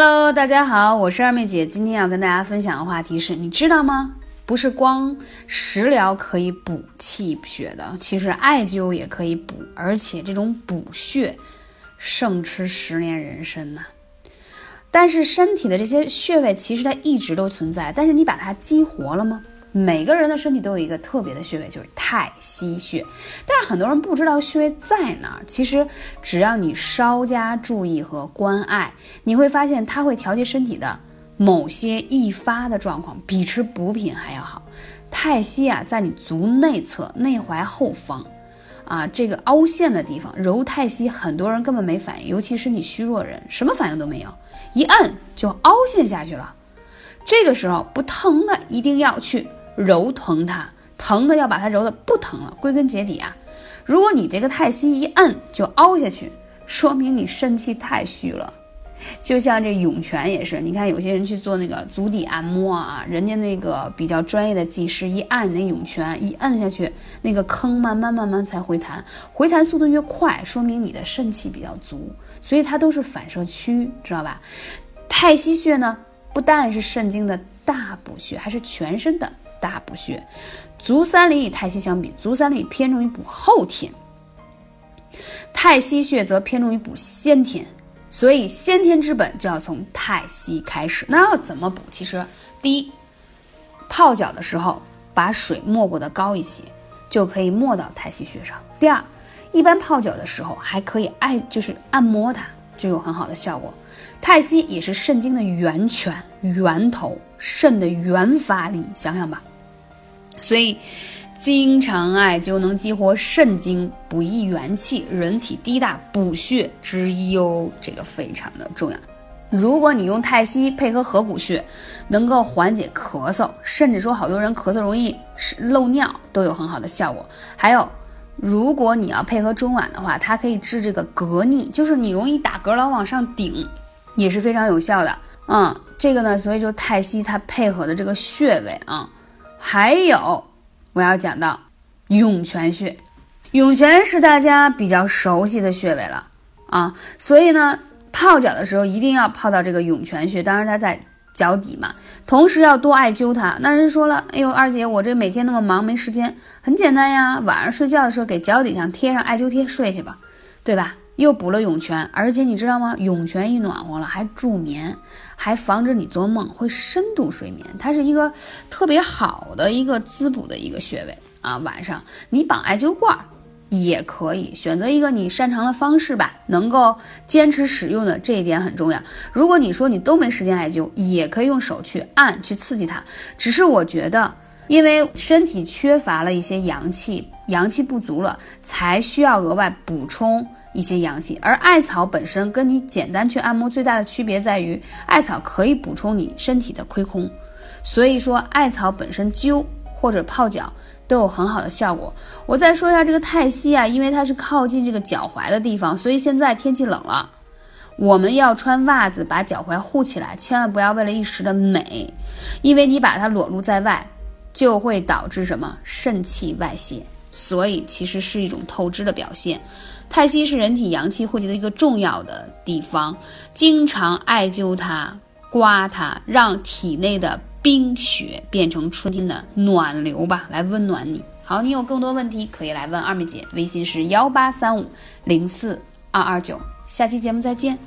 Hello， 大家好，我是二妹姐。今天要跟大家分享的话题是，你知道吗？不是光食疗可以补气血的，其实艾灸也可以补，而且这种补血胜吃10年人参呢。但是身体的这些穴位其实它一直都存在，但是你把它激活了吗？每个人的身体都有一个特别的穴位，就是太溪穴，但是很多人不知道穴位在哪儿。其实只要你稍加注意和关爱，你会发现它会调节身体的某些易发的状况，比吃补品还要好。太溪啊，在你足内侧内踝后方啊，这个凹陷的地方揉太溪，很多人根本没反应，尤其是你虚弱人，什么反应都没有，一摁就凹陷下去了。这个时候不疼的一定要去揉疼它，疼的要把它揉的不疼了。归根结底啊，如果你这个太溪一摁就凹下去，说明你肾气太虚了。就像这涌泉也是，你看有些人去做那个足底按摩啊，人家那个比较专业的技师一按那涌泉一摁下去，那个坑慢慢才回弹，回弹速度越快，说明你的肾气比较足，所以它都是反射区，知道吧？太溪穴呢，不但是肾经的大补穴，还是全身的大补穴。足三里与太溪相比，足三里偏重于补后天，太溪穴则偏重于补先天，所以先天之本就要从太溪开始。那要怎么补？其实第一，泡脚的时候把水没过的高一些，就可以没到太溪穴上。第二，一般泡脚的时候还可以按摩它，就有很好的效果。太溪也是肾经的源泉源头，肾的原发力，想想吧。所以经常艾灸能激活肾经，补益元气，人体第一大补穴之一哦，这个非常的重要。如果你用太溪配合合谷穴，能够缓解咳嗽，甚至说好多人咳嗽容易漏尿，都有很好的效果。还有如果你要配合中脘的话，它可以治这个膈逆，就是你容易打嗝老往上顶，也是非常有效的。这个呢，所以就太溪它配合的这个穴位啊。还有我要讲到涌泉穴，涌泉是大家比较熟悉的穴位了啊，所以呢泡脚的时候一定要泡到这个涌泉穴，当然它在脚底嘛，同时要多艾灸它。那人说了，哎呦，二姐，我这每天那么忙没时间，很简单呀，晚上睡觉的时候给脚底上贴上艾灸贴，睡去吧，对吧？又补了涌泉，而且你知道吗？涌泉一暖和了，还助眠，还防止你做梦，会深度睡眠，它是一个特别好的一个滋补的一个穴位啊。晚上你绑艾灸罐也可以，选择一个你擅长的方式吧，能够坚持使用的，这一点很重要。如果你说你都没时间艾灸，也可以用手去按，去刺激它。只是我觉得，因为身体缺乏了一些阳气，阳气不足了，才需要额外补充一些阳气。而艾草本身跟你简单去按摩最大的区别在于，艾草可以补充你身体的亏空，所以说艾草本身灸或者泡脚都有很好的效果。我再说一下这个太溪啊，因为它是靠近这个脚踝的地方，所以现在天气冷了，我们要穿袜子把脚踝护起来，千万不要为了一时的美，因为你把它裸露在外，就会导致什么？肾气外泄，所以其实是一种透支的表现。太溪是人体阳气汇集的一个重要的地方，经常艾灸它，刮它，让体内的冰雪变成春天的暖流吧，来温暖你。好，你有更多问题可以来问二妹姐，微信是183504229，下期节目再见。